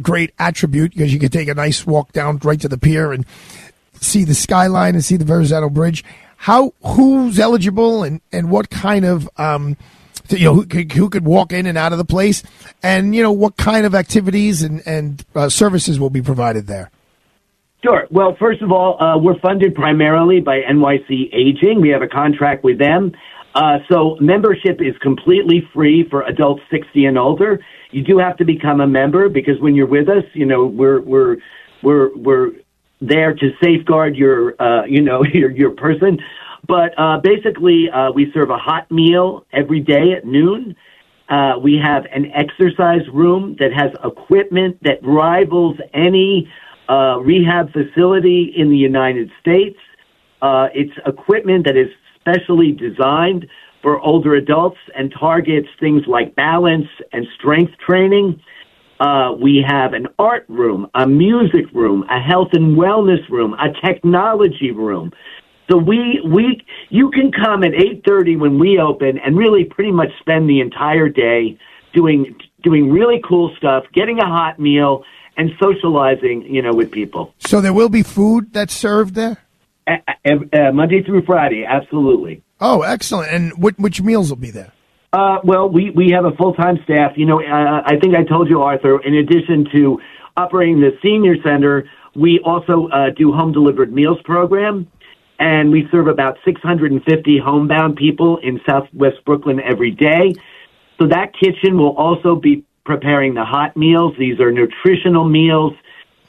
great attribute because you can take a nice walk down right to the pier and see the skyline and see the Verrazano Bridge. How, who's eligible and, and what kind of, um, you know, who could, who could walk in and out of the place, and, you know, what kind of activities and, and uh, services will be provided there? Sure. Well, first of all, uh, we're funded primarily by N Y C Aging. We have a contract with them. Uh, so membership is completely free for adults sixty and older. You do have to become a member because when you're with us, you know, we're, we're, we're, we're there to safeguard your, uh, you know, your, your person. But, uh, basically, uh, we serve a hot meal every day at noon. Uh, we have an exercise room that has equipment that rivals any Uh, rehab facility in the United States. Uh, it's equipment that is specially designed for older adults and targets things like balance and strength training. Uh, we have an art room, a music room, a health and wellness room, a technology room. So we we you can come at eight thirty when we open and really pretty much spend the entire day doing doing really cool stuff, getting a hot meal, and socializing, you know, with people. So there will be food that's served there? Uh, uh, Monday through Friday, absolutely. Oh, excellent. And which, which meals will be there? Uh, well, we, we have a full-time staff. You know, uh, I think I told you, Arthur, in addition to operating the senior center, we also uh, do home-delivered meals program, and we serve about six hundred fifty homebound people in Southwest Brooklyn every day. So that kitchen will also be preparing the hot meals. These are nutritional meals,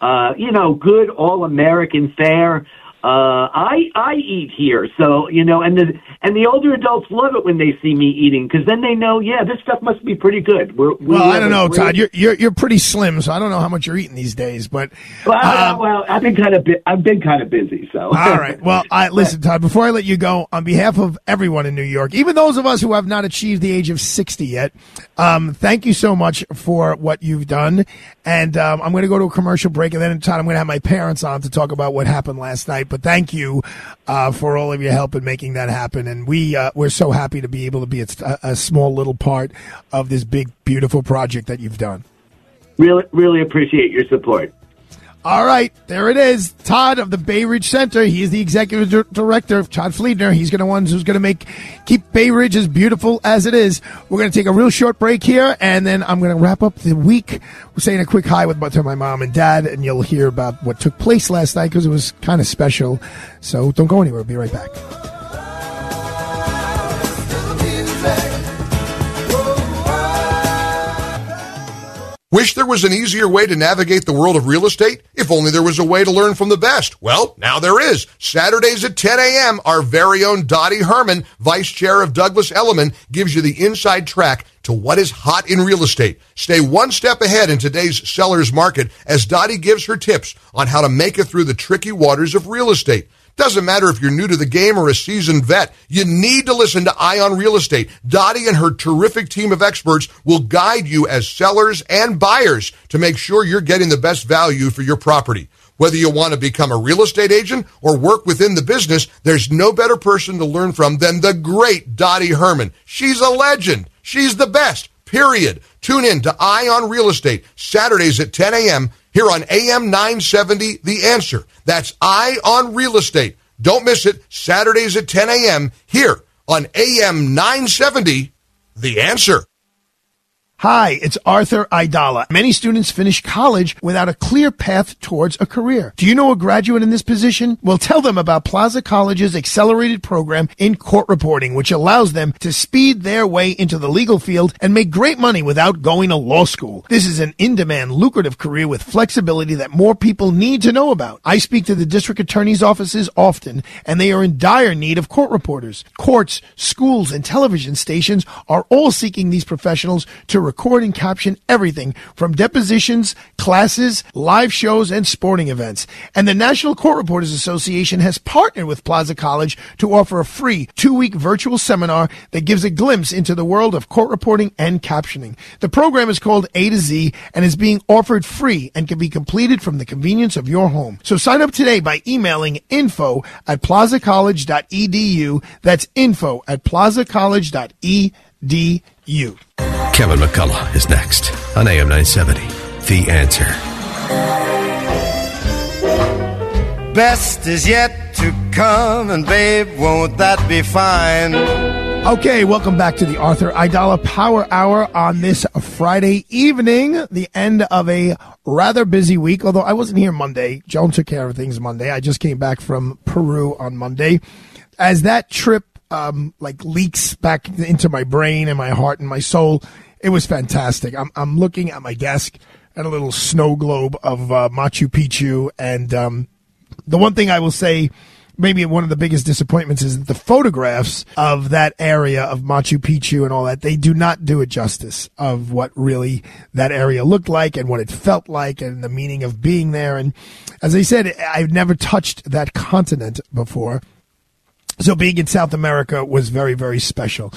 uh, you know, good all-American fare. Uh, I I eat here, so, you know, and the and the older adults love it when they see me eating because then they know, yeah, this stuff must be pretty good. We're, we well, I don't know, Todd. You're, you're you're pretty slim, so I don't know how much you're eating these days. But well, um, well I've been kind of bu- I've been kind of busy. So all right. Well, I, listen, Todd. Before I let you go, on behalf of everyone in New York, even those of us who have not achieved the age of sixty yet, um, thank you so much for what you've done. And um, I'm going to go to a commercial break, and then, Todd, I'm going to have my parents on to talk about what happened last night. But thank you uh, for all of your help in making that happen. And we, uh, we're so happy to be able to be a, a small little part of this big, beautiful project that you've done. Really, really appreciate your support. All right. There it is. Todd of the Bay Ridge Center. He is the executive d- director of Todd Fliedner. He's going to one who's going to make keep Bay Ridge as beautiful as it is. We're going to take a real short break here, and then I'm going to wrap up the week. We're saying a quick hi with to my mom and dad, and you'll hear about what took place last night because it was kind of special. So don't go anywhere. We'll be right back. Wish there was an easier way to navigate the world of real estate? If only there was a way to learn from the best. Well, now there is. Saturdays at ten a.m., our very own Dottie Herman, vice chair of Douglas Elliman, gives you the inside track to what is hot in real estate. Stay one step ahead in today's seller's market as Dottie gives her tips on how to make it through the tricky waters of real estate. Doesn't matter if you're new to the game or a seasoned vet, you need to listen to Eye on Real Estate. Dottie and her terrific team of experts will guide you as sellers and buyers to make sure you're getting the best value for your property. Whether you want to become a real estate agent or work within the business, there's no better person to learn from than the great Dottie Herman. She's a legend. She's the best, period. Tune in to Eye on Real Estate, Saturdays at ten a.m., here on A M nine seventy, The Answer. That's Eye on Real Estate. Don't miss it, Saturdays at ten a.m. here on A M nine seventy, The Answer. Hi, it's Arthur Aidala. Many students finish college without a clear path towards a career. Do you know a graduate in this position? Well, tell them about Plaza College's accelerated program in court reporting, which allows them to speed their way into the legal field and make great money without going to law school. This is an in-demand, lucrative career with flexibility that more people need to know about. I speak to the district attorney's offices often, and they are in dire need of court reporters. Courts, schools, and television stations are all seeking these professionals to recruit record and caption everything from depositions, classes, live shows, and sporting events. And the National Court Reporters Association has partnered with Plaza College to offer a free two-week virtual seminar that gives a glimpse into the world of court reporting and captioning. The program is called A to Z and is being offered free and can be completed from the convenience of your home. So sign up today by emailing info at plaza college dot e d u. That's info at plaza college dot e d u. Kevin McCullough is next on A M nine seventy, The Answer. Best is yet to come, and babe, won't that be fine? Okay, welcome back to the Arthur Aidala Power Hour on this Friday evening, the end of a rather busy week, although I wasn't here Monday. Joan took care of things Monday. I just came back from Peru on Monday. As that trip, um, like, leaks back into my brain and my heart and my soul, it was fantastic. I'm, I'm looking at my desk at a little snow globe of uh, Machu Picchu, and um, the one thing I will say, maybe one of the biggest disappointments is that the photographs of that area of Machu Picchu and all that, they do not do it justice of what really that area looked like and what it felt like and the meaning of being there. And as I said, I've never touched that continent before. So being in South America was very, very special.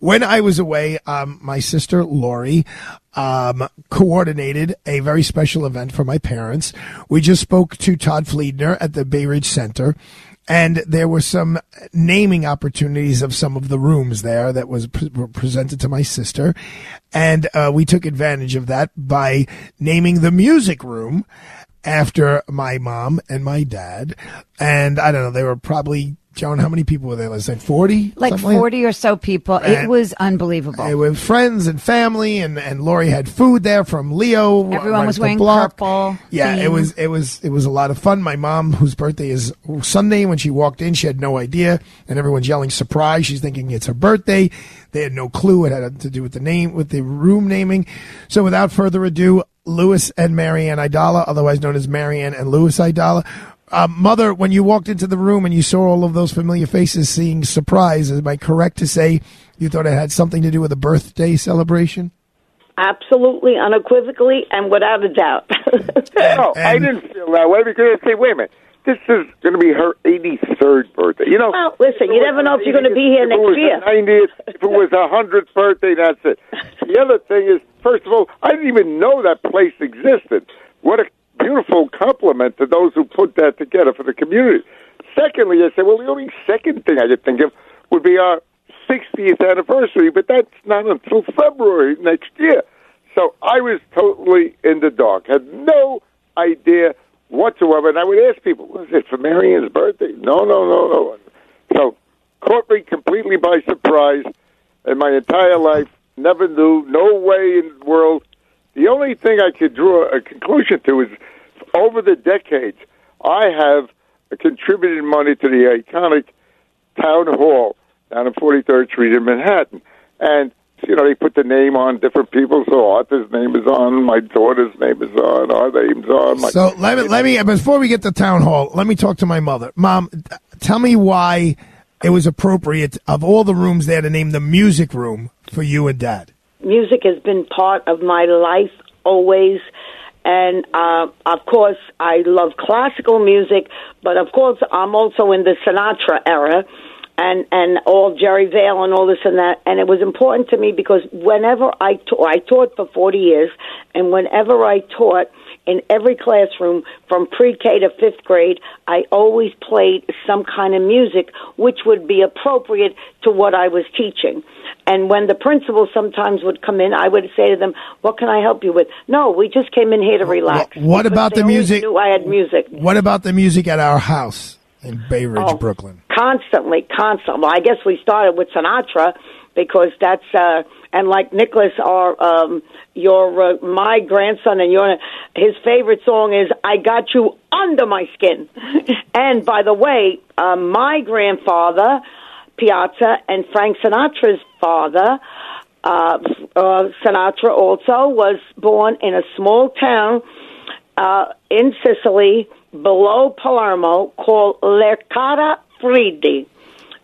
When I was away, um, my sister, Lori, um, coordinated a very special event for my parents. We just spoke to Todd Fliedner at the Bay Ridge Center. And there were some naming opportunities of some of the rooms there that was pre- presented to my sister. And uh, we took advantage of that by naming the music room after my mom and my dad. And I don't know, they were probably, Joan, how many people were there last night? forty? Like forty or so people. It was unbelievable. It was friends and family, and, and Lori had food there from Leo. Everyone was wearing purple. Yeah, it was it was it was a lot of fun. My mom, whose birthday is Sunday, when she walked in, she had no idea, and everyone's yelling surprise. She's thinking it's her birthday. They had no clue it had to do with the name, with the room naming. So without further ado, Louis and Marianne Aidala, otherwise known as Marianne and Louis Aidala. Uh, Mother, when you walked into the room and you saw all of those familiar faces seeing surprise, am I correct to say you thought it had something to do with a birthday celebration? Absolutely, unequivocally, and without a doubt. No, I didn't feel that way because I said, wait a minute, this is going to be her eighty-third birthday. You know, well, listen, you never know if you're going to be here next year. If it was her ninetieth, if it was her hundredth birthday, that's it. The other thing is, first of all, I didn't even know that place existed. What a beautiful compliment to those who put that together for the community. Secondly, I said, well, the only second thing I could think of would be our sixtieth anniversary, but that's not until February next year. So I was totally in the dark, had no idea whatsoever. And I would ask people, was it for Marianne's birthday? No, no, no, no. So caught me completely by surprise in my entire life, never knew, no way in the world. The only thing I could draw a conclusion to is over the decades, I have contributed money to the iconic Town Hall down on forty-third Street in Manhattan. And, you know, they put the name on different people. So Arthur's name is on, my daughter's name is on, our name's on. My so let me, let me, before we get to Town Hall, let me talk to my mother. Mom, tell me why it was appropriate of all the rooms there to name the music room for you and Dad. Music has been part of my life always, and uh, of course I love classical music, but of course I'm also in the Sinatra era, and, and all Jerry Vale and all this and that, and it was important to me because whenever I taught, I taught for forty years, and whenever I taught in every classroom from pre-K to fifth grade, I always played some kind of music which would be appropriate to what I was teaching. And when the principal sometimes would come in, I would say to them, what can I help you with? No, we just came in here to relax. What, what about the music? Knew I had music. What about the music at our house in Bay Ridge, oh, Brooklyn? Constantly, constantly. Well, I guess we started with Sinatra because that's, uh, and like Nicholas, our, um, your, uh, my grandson and your, his favorite song is I Got You Under My Skin. And by the way, uh, my grandfather, Piazza, and Frank Sinatra's father, uh, uh, Sinatra also, was born in a small town uh, in Sicily below Palermo called Lercara Friuli.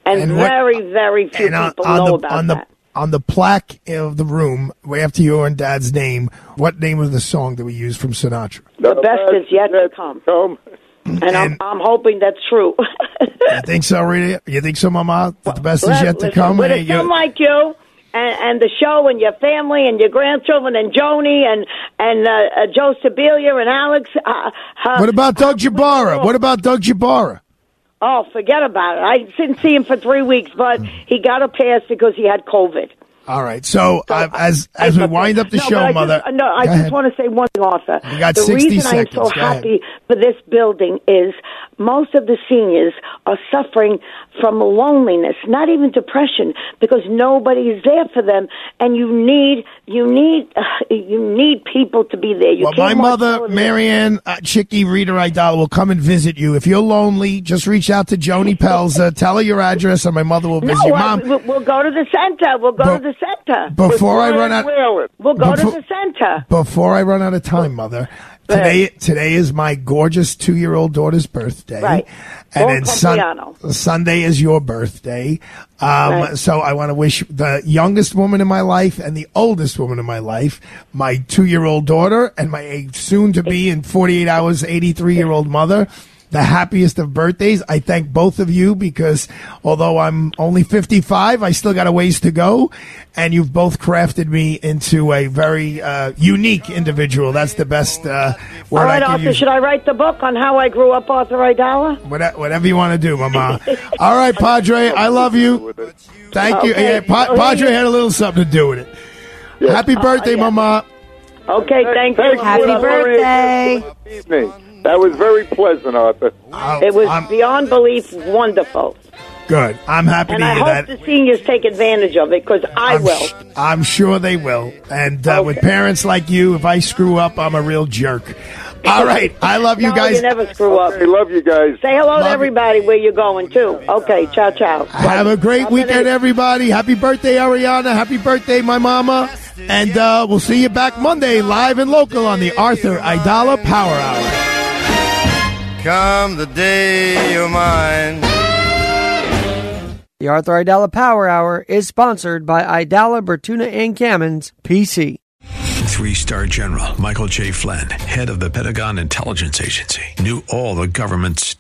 And, and very, what, very few and people on, on know the, about on that. The, on the plaque of the room after your and Dad's name, what name of the song that we use from Sinatra? The, the best, best is yet to come. come. And, and I'm, I'm hoping that's true. You think so, Rita? You think so, Mama? That the best well, is yet to come? With hey, a film like you and, and the show and your family and your grandchildren and Joni and, and uh, Joe Sibilia and Alex. Uh, uh, what about Doug uh, Jabara? What about Doug Jabara? Oh, forget about it. I didn't see him for three weeks, but he got a pass because he had COVID. All right. So, so uh, as as we wind up the no, show, Mother. Just, no, I ahead. just want to say one thing, Arthur. You got the sixty reason seconds. I'm so go happy ahead. for this building is most of the seniors are suffering from loneliness, not even depression, because nobody's there for them, and you need you need uh, you need people to be there. You well, my mother, Marianne, uh, Chicky, Rita Aidala will come and visit you. If you're lonely, just reach out to Joan Pelzer, tell her your address, and my mother will visit no, you. Mom, I, we'll go to the center. We'll go but, to the Center. Before I run out, we'll go before, to the center. Before I run out of time, Mother, today today is my gorgeous two-year-old daughter's birthday, right? And then sun, Sunday is your birthday. Um, right. So I want to wish the youngest woman in my life and the oldest woman in my life, my two-year-old daughter, and my soon-to-be in forty-eight hours eighty-three-year-old mother, the happiest of birthdays. I thank both of you because although I'm only fifty-five, I still got a ways to go. And you've both crafted me into a very uh, unique individual. That's the best uh, word. All right, I can Arthur, use. Should I write the book on how I grew up, Arthur Aidala? What, whatever you want to do, Mama. All right, Padre, I love you. Thank you. Okay. Yeah, pa- Padre had a little something to do with it. Yeah. Happy birthday, uh, yeah. Mama. Okay, thank, thank you. Happy birthday. birthday. That was very pleasant, Arthur. Oh, it was I'm, beyond belief wonderful. Good. I'm happy and to I hear that. And I hope the seniors take advantage of it, because I I'm will. Sh- I'm sure they will. And uh, okay. with parents like you, if I screw up, I'm a real jerk. All right. I love you no, guys. You never screw up. I okay, love you guys. Say hello love to everybody you. Where you're going, too. Okay. Ciao, ciao. Have a great Have weekend, everybody. Happy birthday, Ariana. Happy birthday, my mama. And uh, we'll see you back Monday, live and local, on the Arthur Aidala Power Hour. Come the day you're mine. The Arthur Aidala Power Hour is sponsored by Aidala Bertuna and Kamins, P C. Three-star general Michael J. Flynn, head of the Pentagon Intelligence Agency, knew all the government's